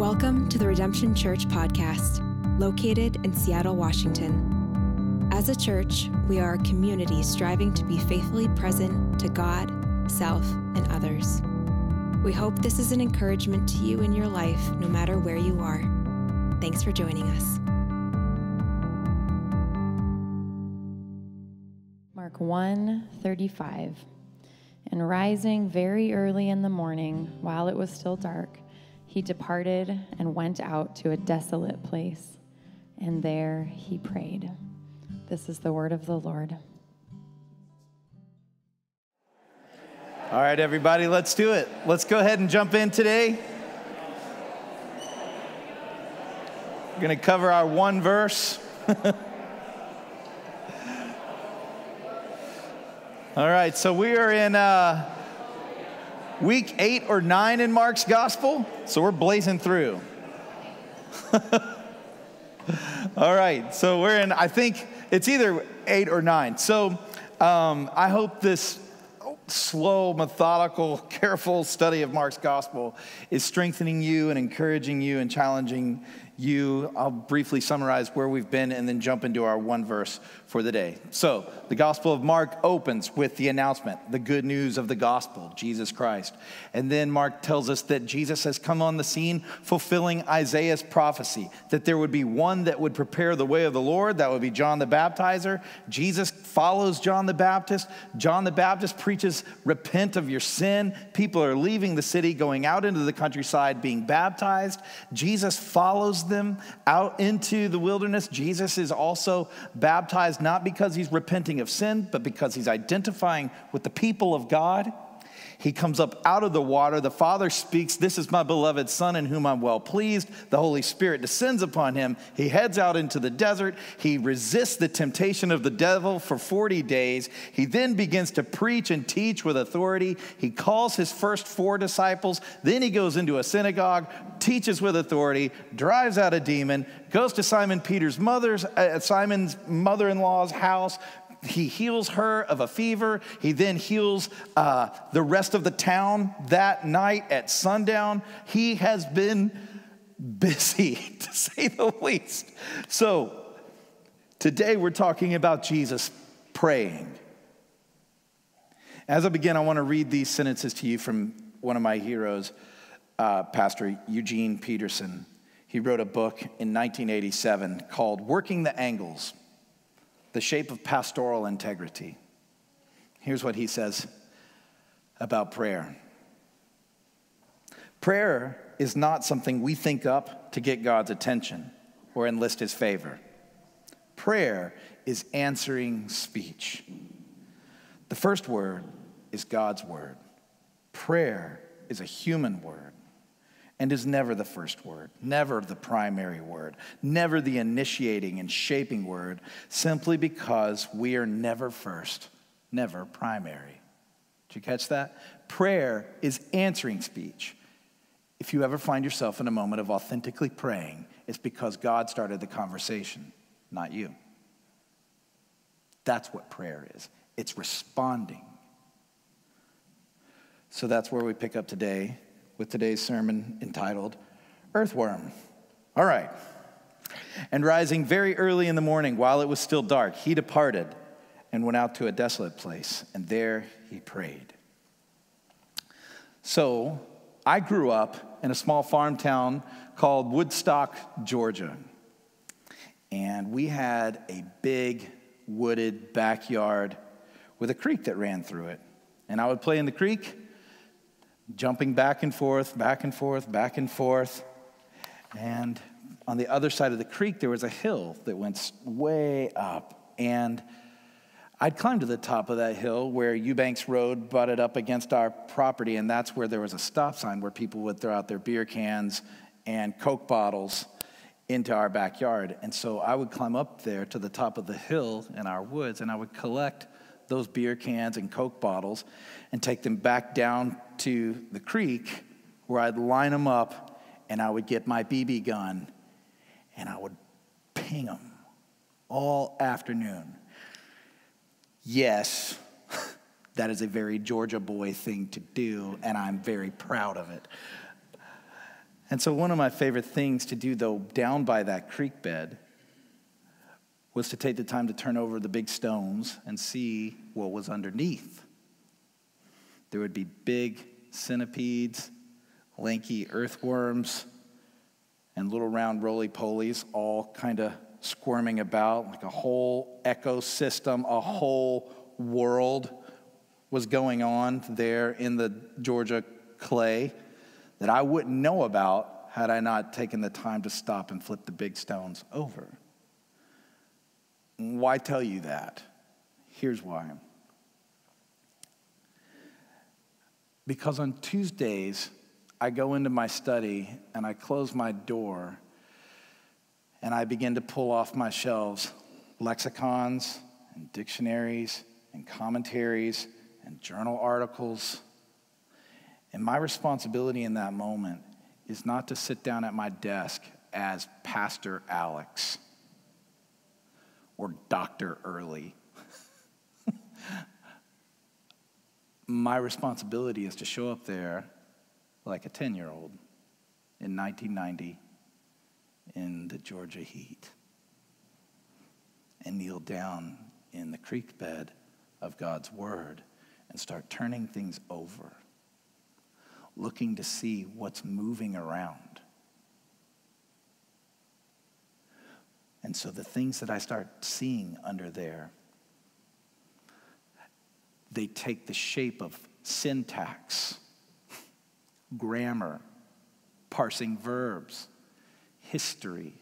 Welcome to the Redemption Church podcast, located in Seattle, Washington. As a church, we are a community striving to be faithfully present to God, self, and others. We hope this is an encouragement to you in your life, no matter where you are. Thanks for joining us. Mark 1:35. And rising very early in the morning, while it was still dark, he departed and went out to a desolate place, and there he prayed. This is the word of the Lord. All right, everybody, let's do it. Let's go ahead and jump in today. We're going to cover our one verse. All right, so we are in Week 8 or 9 in Mark's Gospel, so we're blazing through. All right, so we're in, I think it's either 8 or 9. So I hope this slow, methodical, careful study of Mark's Gospel is strengthening you and encouraging you and challenging you. I'll briefly summarize where we've been and then jump into our one verse for the day. So, the Gospel of Mark opens with the announcement, the good news of the gospel, Jesus Christ. And then Mark tells us that Jesus has come on the scene, fulfilling Isaiah's prophecy, that there would be one that would prepare the way of the Lord. That would be John the Baptizer. Jesus follows John the Baptist. John the Baptist preaches, repent of your sin. People are leaving the city, going out into the countryside, being baptized. Jesus follows them out into the wilderness. Jesus is also baptized, not because he's repenting of sin, but because he's identifying with the people of God. He comes up out of the water. The Father speaks, "This is my beloved Son in whom I'm well pleased." The Holy Spirit descends upon him. He heads out into the desert. He resists the temptation of the devil for 40 days. He then begins to preach and teach with authority. He calls his first 4 disciples. Then he goes into a synagogue, teaches with authority, drives out a demon, goes to Simon's mother-in-law's house. He heals her of a fever. He then heals the rest of the town that night at sundown. He has been busy, to say the least. So today we're talking about Jesus praying. As I begin, I want to read these sentences to you from one of my heroes, Pastor Eugene Peterson. He wrote a book in 1987 called Working the Angles: The Shape of Pastoral Integrity. Here's what he says about prayer. Prayer is not something we think up to get God's attention or enlist his favor. Prayer is answering speech. The first word is God's word. Prayer is a human word and is never the first word, never the primary word, never the initiating and shaping word, simply because we are never first, never primary. Did you catch that? Prayer is answering speech. If you ever find yourself in a moment of authentically praying, it's because God started the conversation, not you. That's what prayer is. It's responding. So that's where we pick up today, with today's sermon entitled, Earthworm. All right. And rising very early in the morning, while it was still dark, he departed and went out to a desolate place, and there he prayed. So I grew up in a small farm town called Woodstock, Georgia. And we had a big wooded backyard with a creek that ran through it. And I would play in the creek, jumping back and forth, back and forth, back and forth. And on the other side of the creek, there was a hill that went way up. And I'd climb to the top of that hill where Eubanks Road butted up against our property, and that's where there was a stop sign where people would throw out their beer cans and Coke bottles into our backyard. And so I would climb up there to the top of the hill in our woods, and I would collect those beer cans and Coke bottles and take them back down to the creek, where I'd line them up and I would get my BB gun and I would ping them all afternoon. Yes, that is a very Georgia boy thing to do, and I'm very proud of it. And so one of my favorite things to do, though, down by that creek bed was to take the time to turn over the big stones and see what was underneath. There would be big centipedes, lanky earthworms, and little round roly-polies all kind of squirming about, like a whole ecosystem, a whole world was going on there in the Georgia clay that I wouldn't know about had I not taken the time to stop and flip the big stones over. Why tell you that? Here's why. Because on Tuesdays, I go into my study and I close my door and I begin to pull off my shelves lexicons and dictionaries and commentaries and journal articles. And my responsibility in that moment is not to sit down at my desk as Pastor Alex or Dr. Early. My responsibility is to show up there like a 10-year-old in 1990 in the Georgia heat and kneel down in the creek bed of God's word and start turning things over, looking to see what's moving around. And so the things that I start seeing under there, they take the shape of syntax, grammar, parsing verbs, history,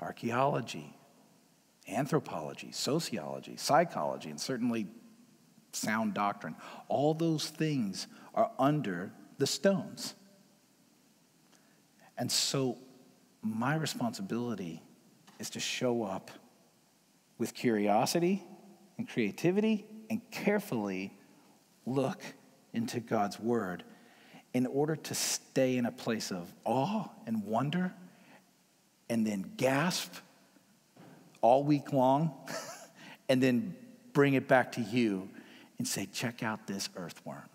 archaeology, anthropology, sociology, psychology, and certainly sound doctrine. All those things are under the stones. And so my responsibility is to show up with curiosity and creativity and carefully look into God's word in order to stay in a place of awe and wonder and then gasp all week long and then bring it back to you and say, check out this earthworm.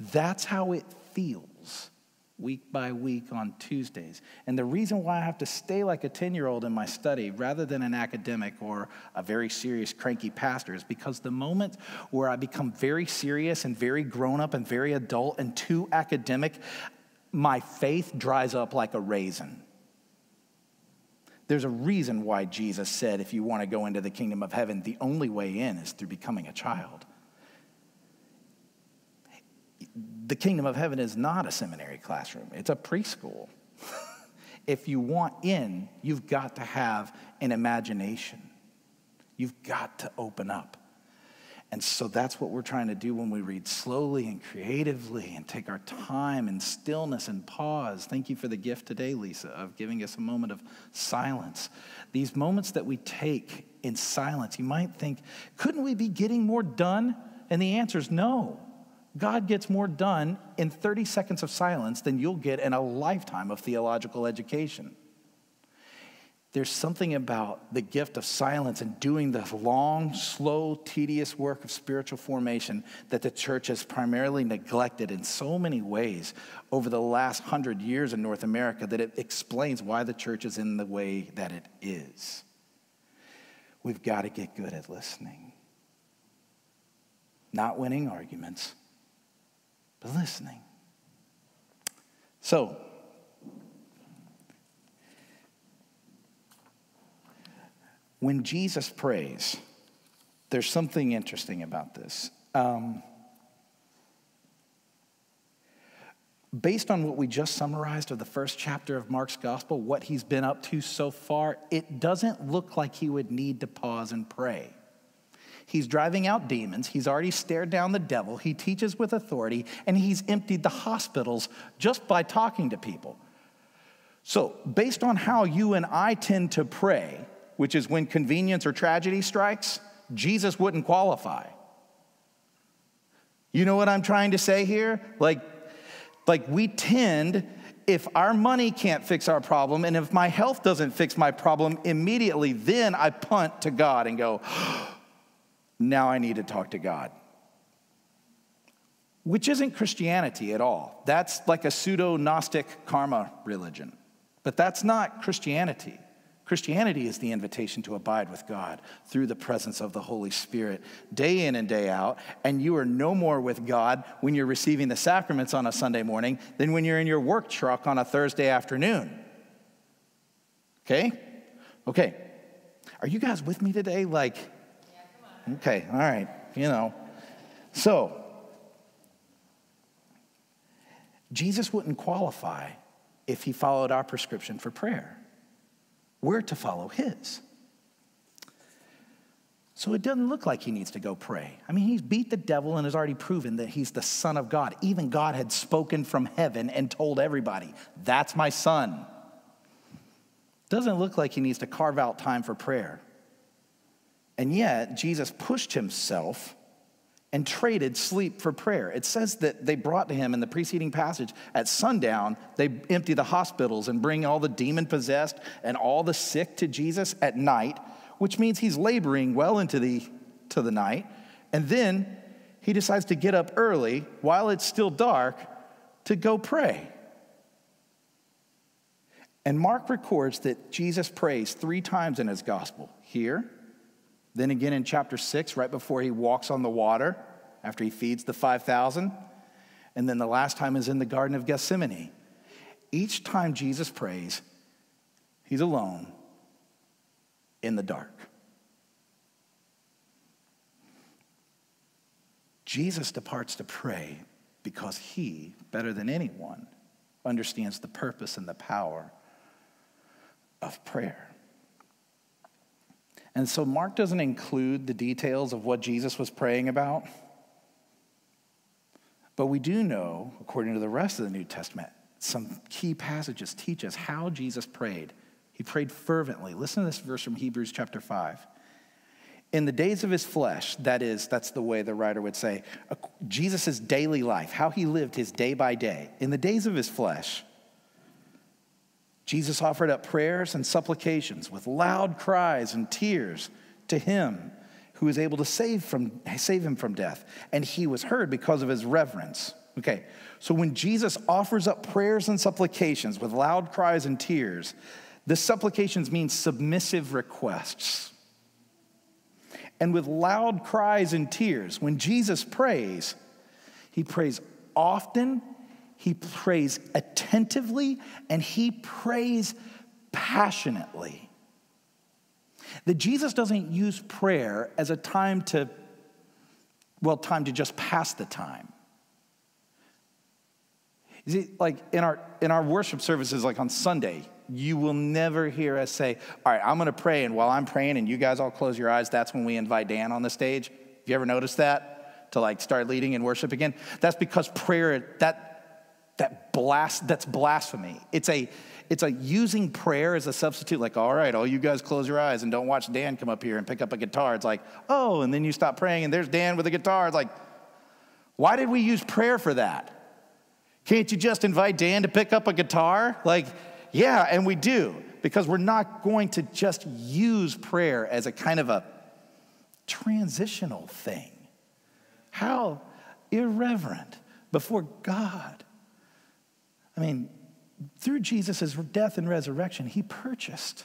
That's how it feels week by week on Tuesdays. And the reason why I have to stay like a 10-year-old in my study rather than an academic or a very serious, cranky pastor is because the moment where I become very serious and very grown-up and very adult and too academic, my faith dries up like a raisin. There's a reason why Jesus said, if you want to go into the kingdom of heaven, the only way in is through becoming a child. The kingdom of heaven is not a seminary classroom. It's a preschool. If you want in, you've got to have an imagination. You've got to open up. And so that's what we're trying to do when we read slowly and creatively and take our time and stillness and pause. Thank you for the gift today, Lisa, of giving us a moment of silence. These moments that we take in silence, you might think, couldn't we be getting more done? And the answer is no. God gets more done in 30 seconds of silence than you'll get in a lifetime of theological education. There's something about the gift of silence and doing the long, slow, tedious work of spiritual formation that the church has primarily neglected in so many ways over the last 100 years in North America that it explains why the church is in the way that it is. We've got to get good at listening. Not winning arguments, but listening. So, when Jesus prays, there's something interesting about this. Based on what we just summarized of the first chapter of Mark's gospel, what he's been up to so far, it doesn't look like he would need to pause and pray. He's driving out demons. He's already stared down the devil. He teaches with authority, and he's emptied the hospitals just by talking to people. So based on how you and I tend to pray, which is when convenience or tragedy strikes, Jesus wouldn't qualify. You know what I'm trying to say here? Like we tend, if our money can't fix our problem, and if my health doesn't fix my problem immediately, then I punt to God and go, now I need to talk to God. which isn't Christianity at all. That's like a pseudo-Gnostic karma religion. But that's not Christianity. Christianity is the invitation to abide with God through the presence of the Holy Spirit day in and day out, and you are no more with God when you're receiving the sacraments on a Sunday morning than when you're in your work truck on a Thursday afternoon. Okay? Okay. Are you guys with me today? Like, yeah, come on. Okay, all right, you know. So, Jesus wouldn't qualify if he followed our prescription for prayer. We're to follow his. So it doesn't look like he needs to go pray. I mean, he's beat the devil and has already proven that he's the Son of God. Even God had spoken from heaven and told everybody, that's my son. Doesn't look like he needs to carve out time for prayer. And yet, Jesus pushed himself and traded sleep for prayer. It says that they brought to him in the preceding passage, at sundown, they empty the hospitals and bring all the demon-possessed and all the sick to Jesus at night, which means he's laboring well into the night. And then he decides to get up early while it's still dark to go pray. And Mark records that Jesus prays 3 times in his gospel. Here, then again in chapter 6, right before he walks on the water, after he feeds the 5,000. And then the last time is in the Garden of Gethsemane. Each time Jesus prays, he's alone in the dark. Jesus departs to pray because he, better than anyone, understands the purpose and the power of prayer. And so Mark doesn't include the details of what Jesus was praying about. But we do know, according to the rest of the New Testament, some key passages teach us how Jesus prayed. He prayed fervently. Listen to this verse from Hebrews chapter 5. In the days of his flesh, that is, that's the way the writer would say, Jesus' daily life, how he lived his day by day. In the days of his flesh, Jesus offered up prayers and supplications with loud cries and tears to him who was able to save him from death. And he was heard because of his reverence. Okay, so when Jesus offers up prayers and supplications with loud cries and tears, the supplications mean submissive requests. And with loud cries and tears, when Jesus prays, he prays often. He prays attentively, and he prays passionately. That Jesus doesn't use prayer as a time to, well, time to just pass the time. You see, like in our worship services, like on Sunday, you will never hear us say, all right, I'm going to pray, and while I'm praying and you guys all close your eyes, that's when we invite Dan on the stage. Have you ever noticed that? To like start leading in worship again? That's because prayer, that's blasphemy. It's a using prayer as a substitute, like, all right, all you guys close your eyes and don't watch Dan come up here and pick up a guitar. It's like, oh, and then you stop praying and there's Dan with a guitar. It's like, why did we use prayer for that? Can't you just invite Dan to pick up a guitar? Like, yeah, and we do, because we're not going to just use prayer as a kind of a transitional thing. How irreverent before God. I mean, through Jesus' death and resurrection, he purchased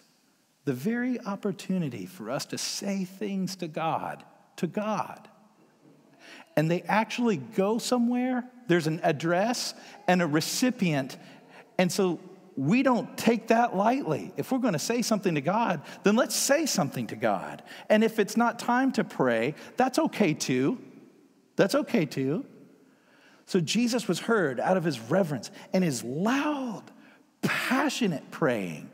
the very opportunity for us to say things to God. And they actually go somewhere. There's an address and a recipient. And so we don't take that lightly. If we're going to say something to God, then let's say something to God. And if it's not time to pray, that's okay too. That's okay too. So Jesus was heard out of his reverence and his loud, passionate praying.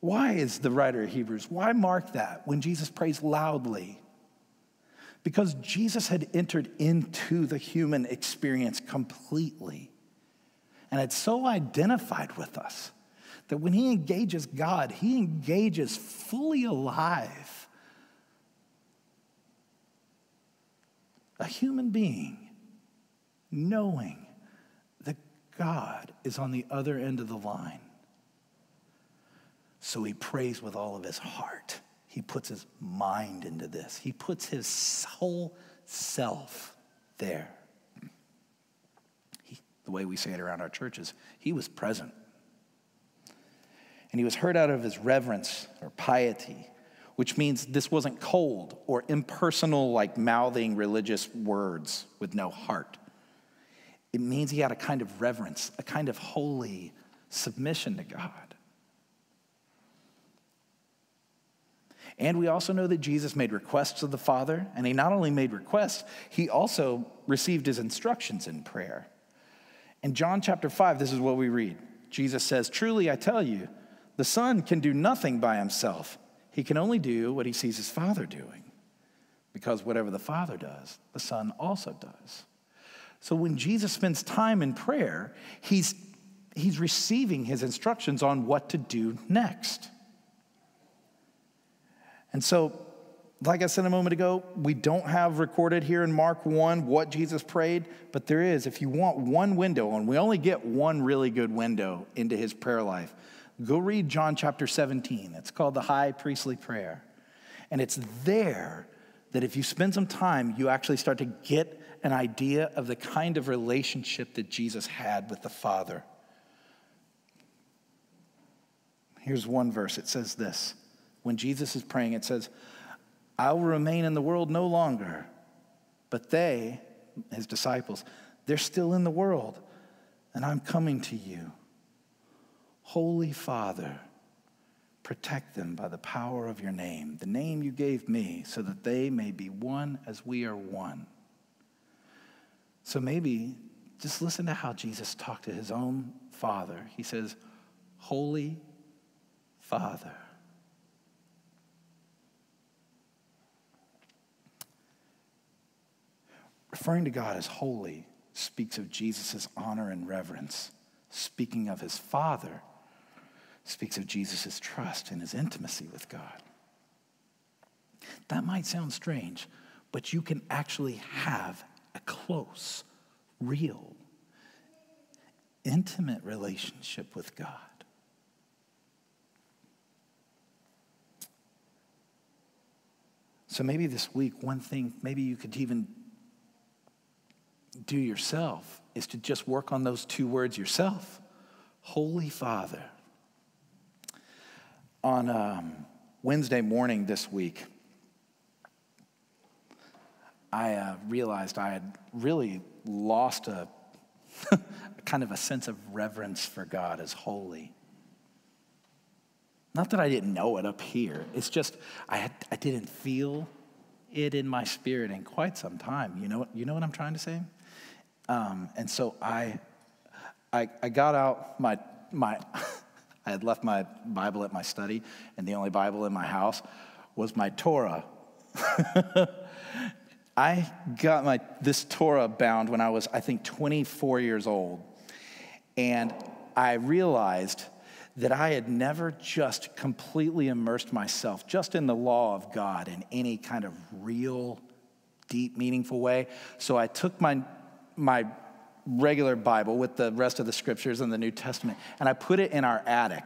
Why is the writer of Hebrews, why mark that when Jesus prays loudly? Because Jesus had entered into the human experience completely and had so identified with us that when he engages God, he engages fully alive. A human being. Knowing that God is on the other end of the line. So he prays with all of his heart. He puts his mind into this. He puts his whole self there. the way we say it around our churches, he was present. And he was heard out of his reverence or piety, which means this wasn't cold or impersonal, like mouthing religious words with no heart. It means he had a kind of reverence, a kind of holy submission to God. And we also know that Jesus made requests of the Father, and he not only made requests, he also received his instructions in prayer. In John chapter 5, this is what we read. Jesus says, "Truly I tell you, the Son can do nothing by himself. He can only do what he sees his Father doing, because whatever the Father does, the Son also does." So when Jesus spends time in prayer, he's receiving his instructions on what to do next. And so, like I said a moment ago, we don't have recorded here in Mark 1 what Jesus prayed, but there is, if you want one window, and we only get one really good window into his prayer life, go read John chapter 17. It's called the High Priestly Prayer. And it's there that if you spend some time, you actually start to get an idea of the kind of relationship that Jesus had with the Father. Here's one verse. It says this. When Jesus is praying, it says, "I will remain in the world no longer, but they," his disciples, "they're still in the world, and I'm coming to you. Holy Father, protect them by the power of your name, the name you gave me, so that they may be one as we are one." So maybe just listen to how Jesus talked to his own Father. He says, "Holy Father." Referring to God as holy speaks of Jesus' honor and reverence. Speaking of his Father speaks of Jesus' trust and his intimacy with God. That might sound strange, but you can actually have a close, real, intimate relationship with God. So maybe this week, one thing maybe you could even do yourself is to just work on those two words yourself. Holy Father. On Wednesday morning this week, I realized I had really lost a kind of a sense of reverence for God as holy. Not that I didn't know it up here. It's just I didn't feel it in my spirit in quite some time. You know what I'm trying to say? And so I got out my I had left my Bible at my study, and the only Bible in my house was my Torah. I got this Torah bound when I was, I think, 24 years old. And I realized that I had never just completely immersed myself just in the law of God in any kind of real, deep, meaningful way. So I took my regular Bible with the rest of the scriptures and the New Testament, and I put it in our attic.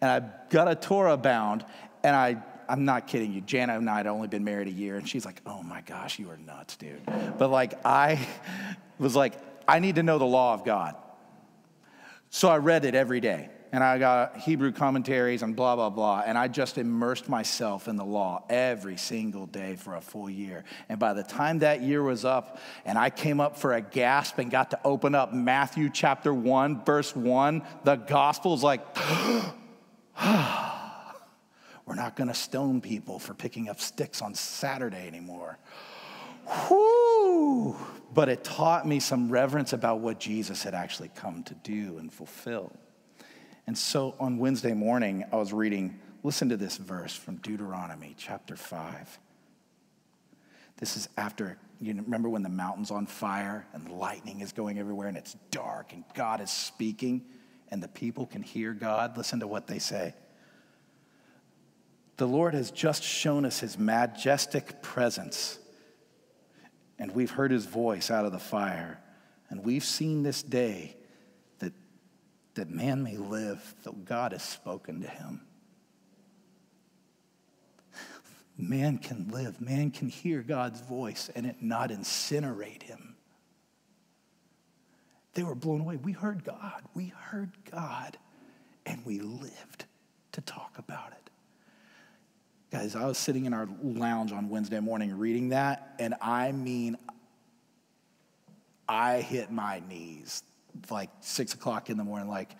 And I got a Torah bound, and I'm not kidding you. Jana and I had only been married a year, and she's like, "Oh my gosh, you are nuts, dude." But I was like, I need to know the law of God. So I read it every day, and I got Hebrew commentaries and blah, blah, blah, and I just immersed myself in the law every single day for a full year. And by the time that year was up, and I came up for a gasp and got to open up Matthew chapter 1, verse 1, the gospel's like, we're not going to stone people for picking up sticks on Saturday anymore. Whew! But it taught me some reverence about what Jesus had actually come to do and fulfill. And so on Wednesday morning, I was reading, listen to this verse from Deuteronomy chapter 5. This is after, you remember when the mountain's on fire and lightning is going everywhere and it's dark and God is speaking and the people can hear God? Listen to what they say. "The Lord has just shown us his majestic presence, and we've heard his voice out of the fire, and we've seen this day that man may live though God has spoken to him." Man can live, man can hear God's voice and it not incinerate him. They were blown away. We heard God. We heard God, and we lived to talk about it. Guys, I was sitting in our lounge on Wednesday morning reading that, and I mean, I hit my knees like 6 o'clock in the morning, like,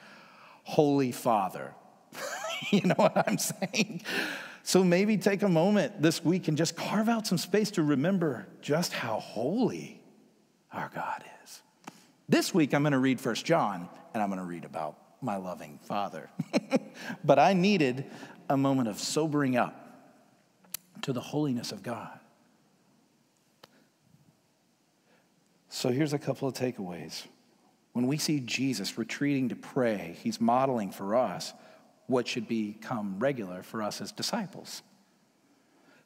Holy Father. You know what I'm saying? So maybe take a moment this week and just carve out some space to remember just how holy our God is. This week, I'm going to read First John, and I'm going to read about my loving Father. But I needed a moment of sobering up to the holiness of God. So here's a couple of takeaways. When we see Jesus retreating to pray, he's modeling for us what should become regular for us as disciples.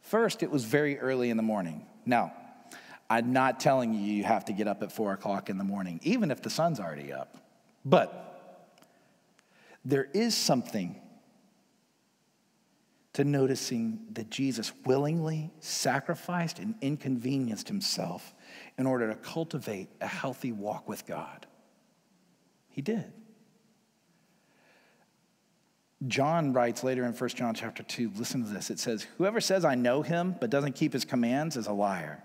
First, it was very early in the morning. Now, I'm not telling you you have to get up at 4 o'clock in the morning, even if the sun's already up. But there is something to noticing that Jesus willingly sacrificed and inconvenienced himself in order to cultivate a healthy walk with God. He did. John writes later in 1 John chapter 2, listen to this. It says, whoever says, I know him, but doesn't keep his commands is a liar,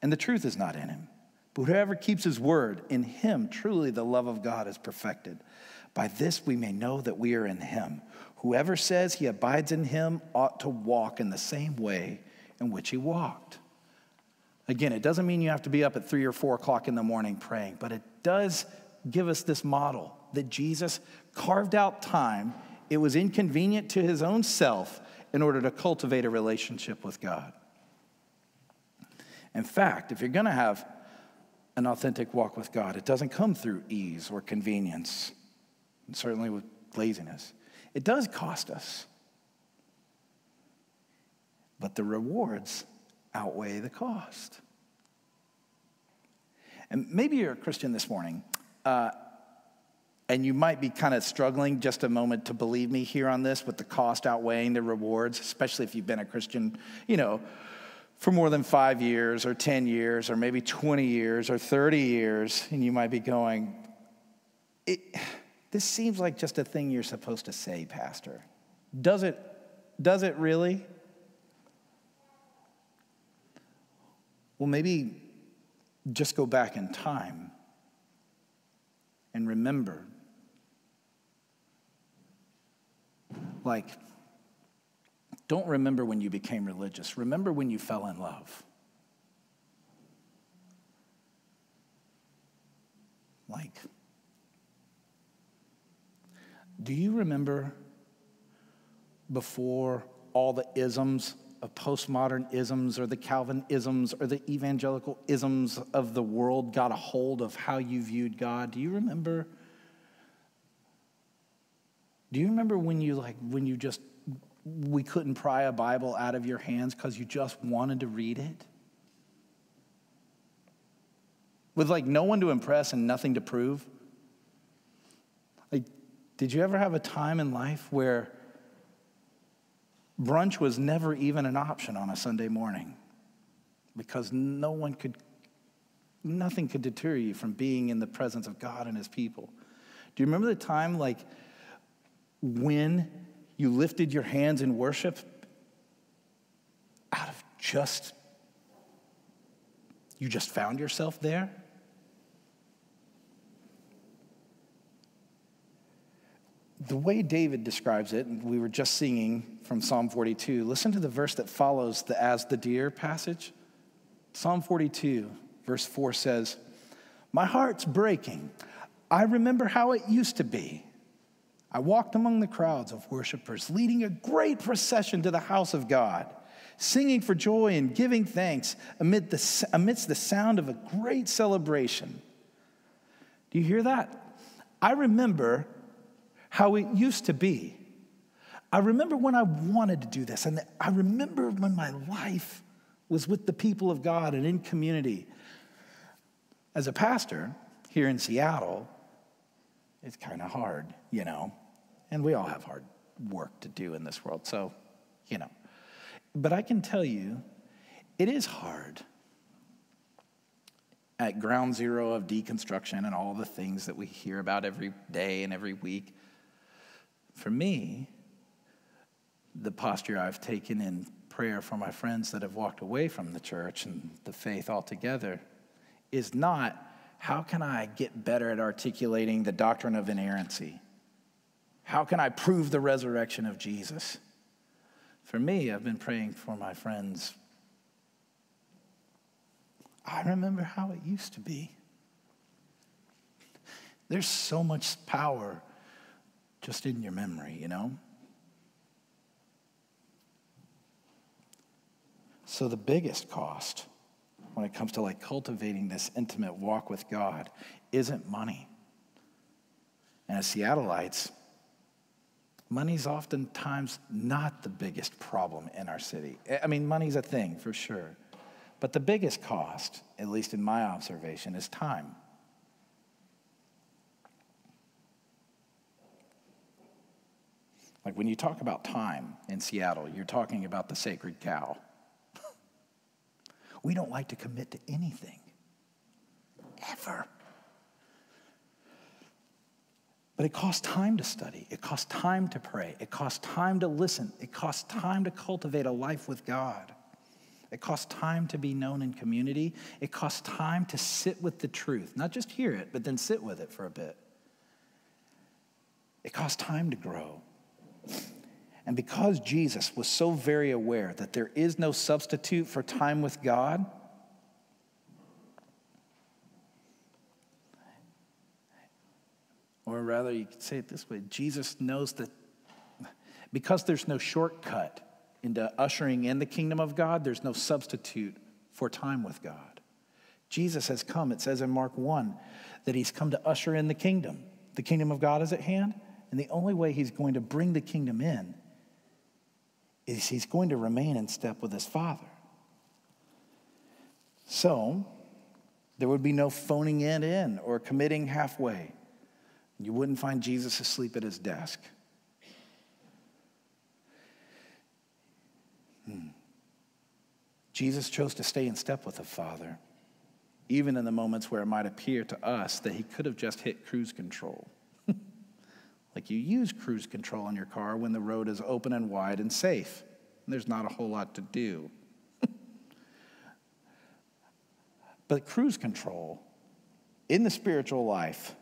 and the truth is not in him. But whoever keeps his word, in him truly the love of God is perfected. By this we may know that we are in him. Whoever says he abides in him ought to walk in the same way in which he walked. Again, it doesn't mean you have to be up at 3 or 4 o'clock in the morning praying, but it does give us this model that Jesus carved out time. It was inconvenient to his own self in order to cultivate a relationship with God. In fact, if you're going to have an authentic walk with God, it doesn't come through ease or convenience, and certainly with laziness. It does cost us. But the rewards outweigh the cost. And maybe you're a Christian this morning, and you might be kind of struggling just a moment to believe me here on this with the cost outweighing the rewards, especially if you've been a Christian, you know, for more than 5 years or 10 years or maybe 20 years or 30 years. And you might be going, this seems like just a thing you're supposed to say, Pastor. Does it really? Well, maybe just go back in time and remember. Like, don't remember when you became religious. Remember when you fell in love. Like, do you remember before all the isms of postmodern isms or the Calvin isms or the evangelical isms of the world got a hold of how you viewed God? Do you remember when you we couldn't pry a Bible out of your hands because you just wanted to read it? With like no one to impress and nothing to prove? Like, did you ever have a time in life where brunch was never even an option on a Sunday morning because nothing could deter you from being in the presence of God and his people? Do you remember the time like when you lifted your hands in worship out of you just found yourself there? The way David describes it, and we were just singing from Psalm 42, listen to the verse that follows the as the deer passage. Psalm 42, verse 4 says, my heart's breaking. I remember how it used to be. I walked among the crowds of worshipers, leading a great procession to the house of God, singing for joy and giving thanks amidst the sound of a great celebration. Do you hear that? I remember how it used to be. I remember when I wanted to do this, and I remember when my life was with the people of God and in community. As a pastor here in Seattle, it's kind of hard, you know, and we all have hard work to do in this world, so, you know. But I can tell you, it is hard. at ground zero of deconstruction and all the things that we hear about every day and every week. For me, the posture I've taken in prayer for my friends that have walked away from the church and the faith altogether is not, how can I get better at articulating the doctrine of inerrancy? How can I prove the resurrection of Jesus? For me, I've been praying for my friends. I remember how it used to be. There's so much power just in your memory, you know? So the biggest cost when it comes to like cultivating this intimate walk with God isn't money. And as Seattleites, money's oftentimes not the biggest problem in our city. I mean, money's a thing for sure. But the biggest cost, at least in my observation, is time. Like when you talk about time in Seattle, you're talking about the sacred cow. We don't like to commit to anything, ever. But it costs time to study. It costs time to pray. It costs time to listen. It costs time to cultivate a life with God. It costs time to be known in community. It costs time to sit with the truth, not just hear it, but then sit with it for a bit. It costs time to grow. And because Jesus was so very aware that there is no substitute for time with God, or rather you could say it this way, Jesus knows that because there's no shortcut into ushering in the kingdom of God, there's no substitute for time with God. Jesus has come, it says in Mark 1, that he's come to usher in the kingdom. The kingdom of God is at hand, and the only way he's going to bring the kingdom in is he's going to remain in step with his Father. So there would be no phoning it in or committing halfway. You wouldn't find Jesus asleep at his desk. Jesus chose to stay in step with the Father, even in the moments where it might appear to us that he could have just hit cruise control. Like you use cruise control in your car when the road is open and wide and safe. And there's not a whole lot to do. But cruise control in the spiritual life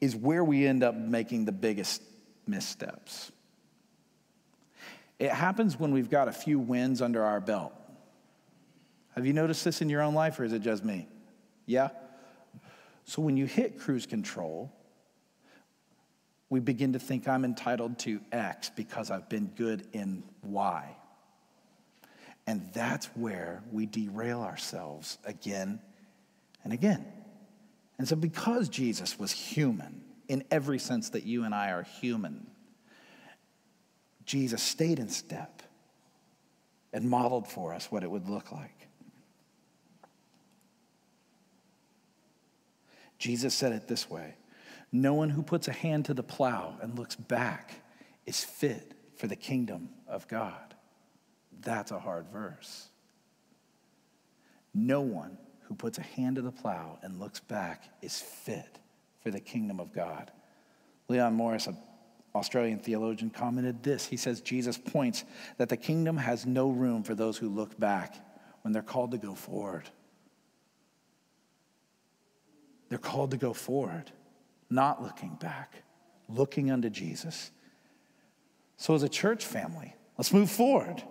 is where we end up making the biggest missteps. It happens when we've got a few wins under our belt. Have you noticed this in your own life, or is it just me? Yeah? So when you hit cruise control, we begin to think I'm entitled to X because I've been good in Y. And that's where we derail ourselves again and again. And so because Jesus was human, in every sense that you and I are human, Jesus stayed in step and modeled for us what it would look like. Jesus said it this way, "No one who puts a hand to the plow and looks back is fit for the kingdom of God." That's a hard verse. No one who puts a hand to the plow and looks back is fit for the kingdom of God. Leon Morris, an Australian theologian, commented this. He says, Jesus points that the kingdom has no room for those who look back when they're called to go forward. They're called to go forward, not looking back, looking unto Jesus. So as a church family, let's move forward.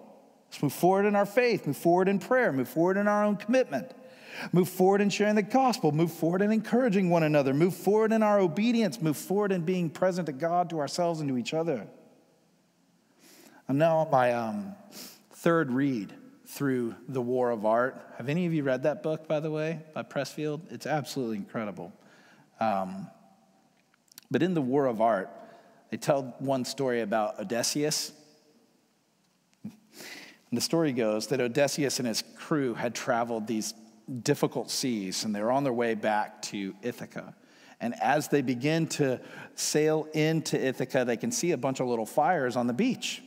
Let's move forward in our faith, move forward in prayer, move forward in our own commitment, move forward in sharing the gospel, move forward in encouraging one another, move forward in our obedience, move forward in being present to God, to ourselves, and to each other. I'm now on my third read through The War of Art. Have any of you read that book, by the way, by Pressfield? It's absolutely incredible. But in The War of Art, they tell one story about Odysseus. And the story goes that Odysseus and his crew had traveled these difficult seas, and they were on their way back to Ithaca. And as they begin to sail into Ithaca, they can see a bunch of little fires on the beach.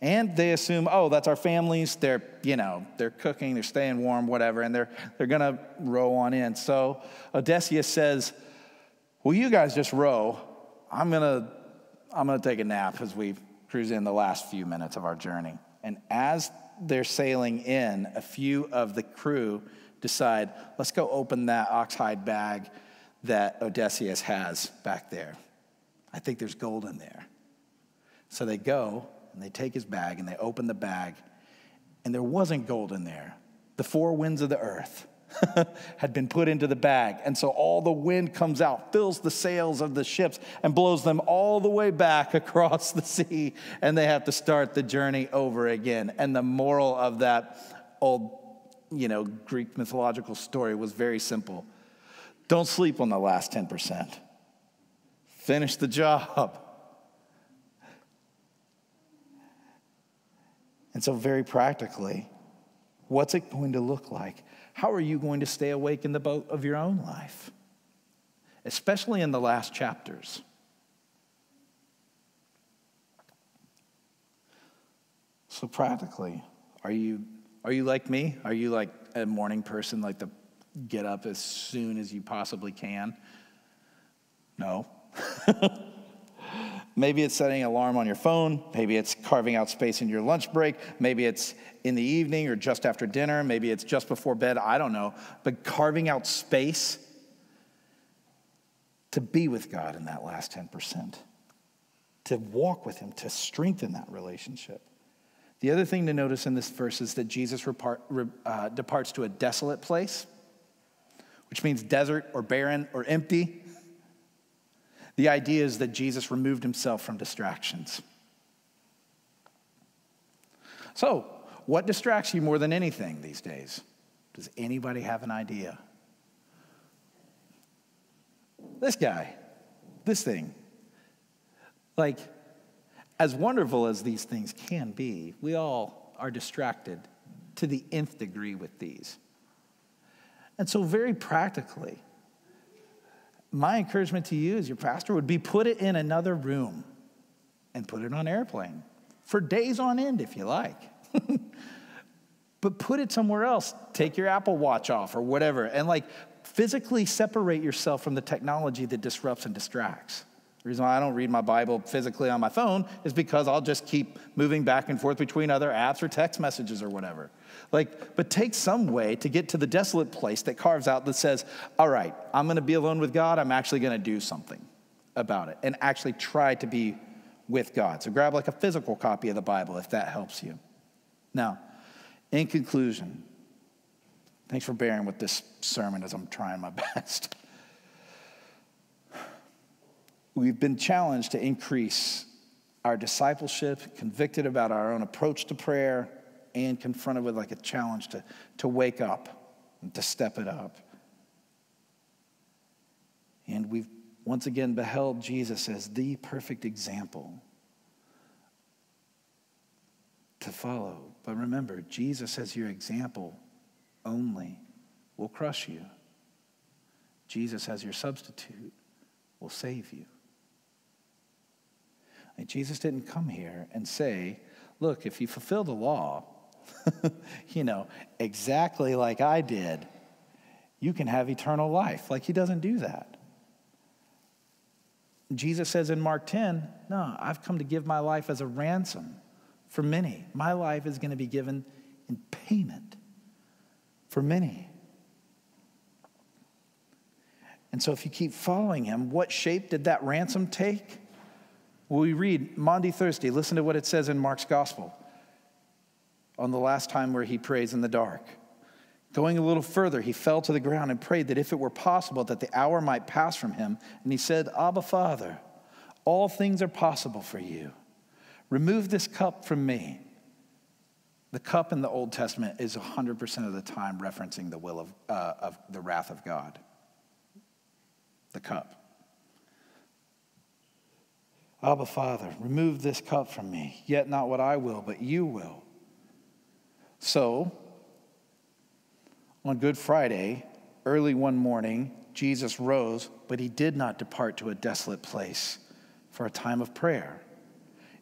And they assume, oh, that's our families. They're, you know, they're cooking, they're staying warm, whatever, and they're going to row on in. So Odysseus says, well, you guys just row. I'm going to take a nap as we cruise in the last few minutes of our journey. And as they're sailing in, a few of the crew decide, let's go open that oxhide bag that Odysseus has back there. I think there's gold in there. So they go, and they take his bag, and they open the bag, and there wasn't gold in there. The four winds of the earth had been put into the bag, and so all the wind comes out, fills the sails of the ships, and blows them all the way back across the sea, and they have to start the journey over again. And the moral of that old, you know, Greek mythological story was very simple. Don't sleep on the last 10%. Finish the job. And so very practically, what's it going to look like? How are you going to stay awake in the boat of your own life? Especially in the last chapters. So practically, are you like me? Are you like a morning person, like the get up as soon as you possibly can? No. Maybe it's setting an alarm on your phone. Maybe it's carving out space in your lunch break. Maybe it's in the evening or just after dinner. Maybe it's just before bed. I don't know. But carving out space to be with God in that last 10%, to walk with him, to strengthen that relationship. The other thing to notice in this verse is that Jesus departs to a desolate place, which means desert or barren or empty. The idea is that Jesus removed himself from distractions. So, what distracts you more than anything these days? Does anybody have an idea? This guy, this thing. Like, as wonderful as these things can be, we all are distracted to the nth degree with these. And so very practically, my encouragement to you as your pastor would be put it in another room and put it on airplane for days on end if you like. But put it somewhere else. Take your Apple Watch off or whatever and like physically separate yourself from the technology that disrupts and distracts. The reason why I don't read my Bible physically on my phone is because I'll just keep moving back and forth between other apps or text messages or whatever. Like, but take some way to get to the desolate place that carves out that says, all right, I'm going to be alone with God. I'm actually going to do something about it and actually try to be with God. So grab like a physical copy of the Bible if that helps you. Now, in conclusion, thanks for bearing with this sermon as I'm trying my best. We've been challenged to increase our discipleship, convicted about our own approach to prayer, and confronted with like a challenge to wake up and to step it up. And we've once again beheld Jesus as the perfect example to follow. But remember, Jesus as your example only will crush you. Jesus as your substitute will save you. And Jesus didn't come here and say, look, if you fulfill the law, you know, exactly like I did, you can have eternal life. Like, he doesn't do that. Jesus says in Mark 10, no, I've come to give my life as a ransom for many. My life is going to be given in payment for many. And so if you keep following him, what shape did that ransom take? We read Maundy Thursday. Listen to what it says in Mark's gospel on the last time where he prays in the dark. Going a little further, he fell to the ground and prayed that if it were possible that the hour might pass from him. And he said, Abba, Father, all things are possible for you. Remove this cup from me. The cup in the Old Testament is 100% of the time referencing the will of the wrath of God. The cup. Abba, Father, remove this cup from me, yet not what I will, but you will. So, on Good Friday, early one morning, Jesus rose, but he did not depart to a desolate place for a time of prayer.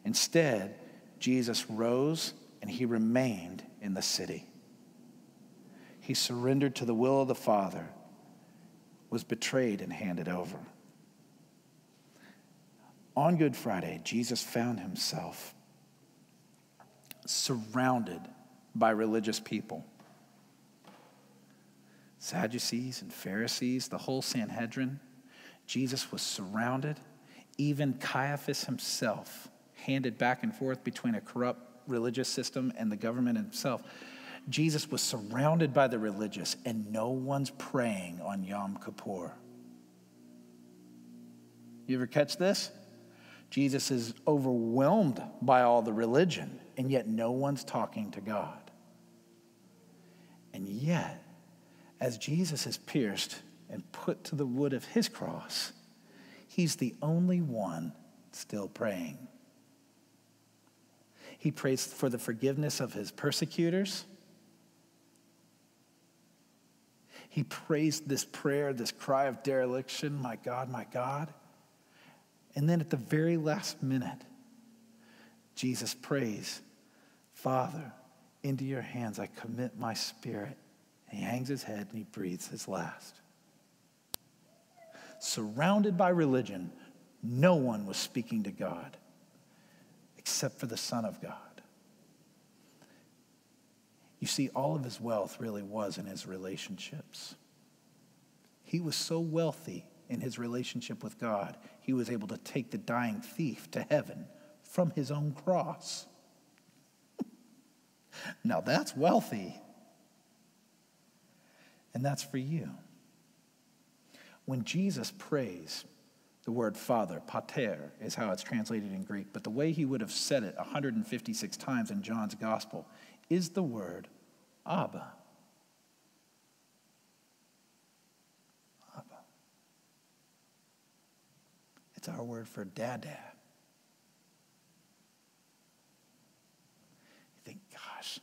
Instead, Jesus rose and he remained in the city. He surrendered to the will of the Father, was betrayed and handed over. On Good Friday, Jesus found himself surrounded by religious people. Sadducees and Pharisees, the whole Sanhedrin. Jesus was surrounded. Even Caiaphas himself, handed back and forth between a corrupt religious system and the government himself. Jesus was surrounded by the religious, and no one's praying on Yom Kippur. You ever catch this? Jesus is overwhelmed by all the religion, and yet no one's talking to God. And yet, as Jesus is pierced and put to the wood of his cross, he's the only one still praying. He prays for the forgiveness of his persecutors. He prays this prayer, this cry of dereliction, my God, my God. And then at the very last minute, Jesus prays, Father, into your hands I commit my spirit. And he hangs his head and he breathes his last. Surrounded by religion, no one was speaking to God except for the Son of God. You see, all of his wealth really was in his relationships. He was so wealthy in his relationship with God, he was able to take the dying thief to heaven from his own cross. Now that's wealthy. And that's for you. When Jesus prays, the word Father, pater, is how it's translated in Greek, but the way he would have said it 156 times in John's gospel is the word Abba. Abba. It's our word for dada. You think, gosh,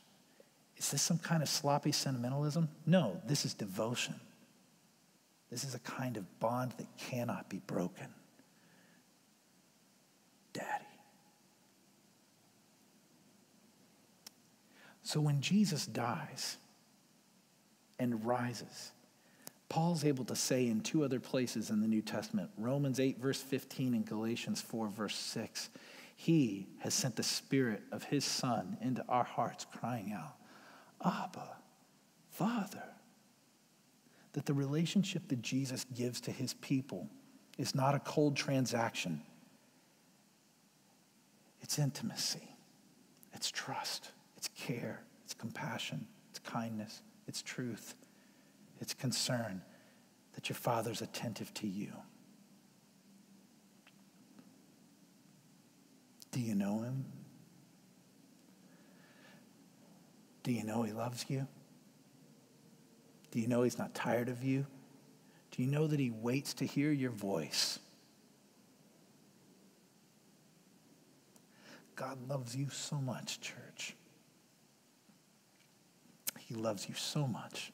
is this some kind of sloppy sentimentalism? No, this is devotion. This is a kind of bond that cannot be broken. Daddy. So when Jesus dies and rises, Paul's able to say in two other places in the New Testament, Romans 8, verse 15, and Galatians 4, verse 6, he has sent the Spirit of his Son into our hearts, crying out, Abba, Father. That the relationship that Jesus gives to his people is not a cold transaction. It's intimacy. It's trust. It's care. It's compassion. It's kindness. It's truth. It's concern that your Father's attentive to you. Do you know him? Do you know he loves you? Do you know he's not tired of you? Do you know that he waits to hear your voice? God loves you so much, church. He loves you so much.